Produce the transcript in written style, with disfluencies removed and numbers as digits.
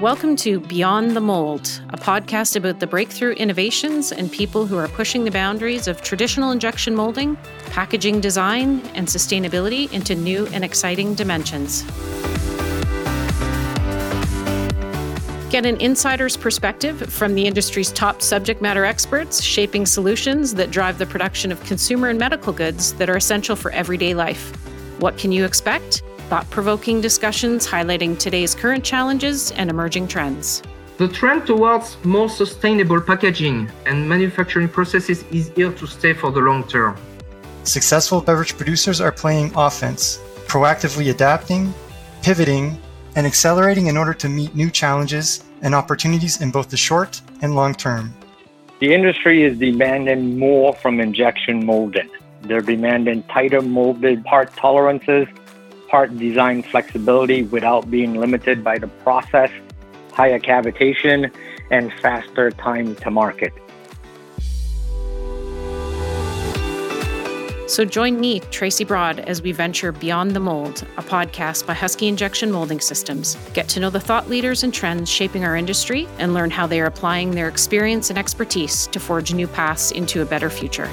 Welcome to Beyond the Mold, a podcast about the breakthrough innovations and people who are pushing the boundaries of traditional injection molding, packaging design, and sustainability into new and exciting dimensions. Get an insider's perspective from the industry's top subject matter experts, shaping solutions that drive the production of consumer and medical goods that are essential for everyday life. What can you expect? Thought-provoking discussions highlighting today's current challenges and emerging trends. The trend towards more sustainable packaging and manufacturing processes is here to stay for the long term. Successful beverage producers are playing offense, proactively adapting, pivoting, and accelerating in order to meet new challenges and opportunities in both the short and long term. The industry is demanding more from injection molding. They're demanding tighter molded part tolerances, part design flexibility without being limited by the process, higher cavitation, and faster time to market. So join me, Tracy Broad, as we venture Beyond the Mold, a podcast by Husky Injection Molding Systems. Get to know the thought leaders and trends shaping our industry and learn how they are applying their experience and expertise to forge new paths into a better future.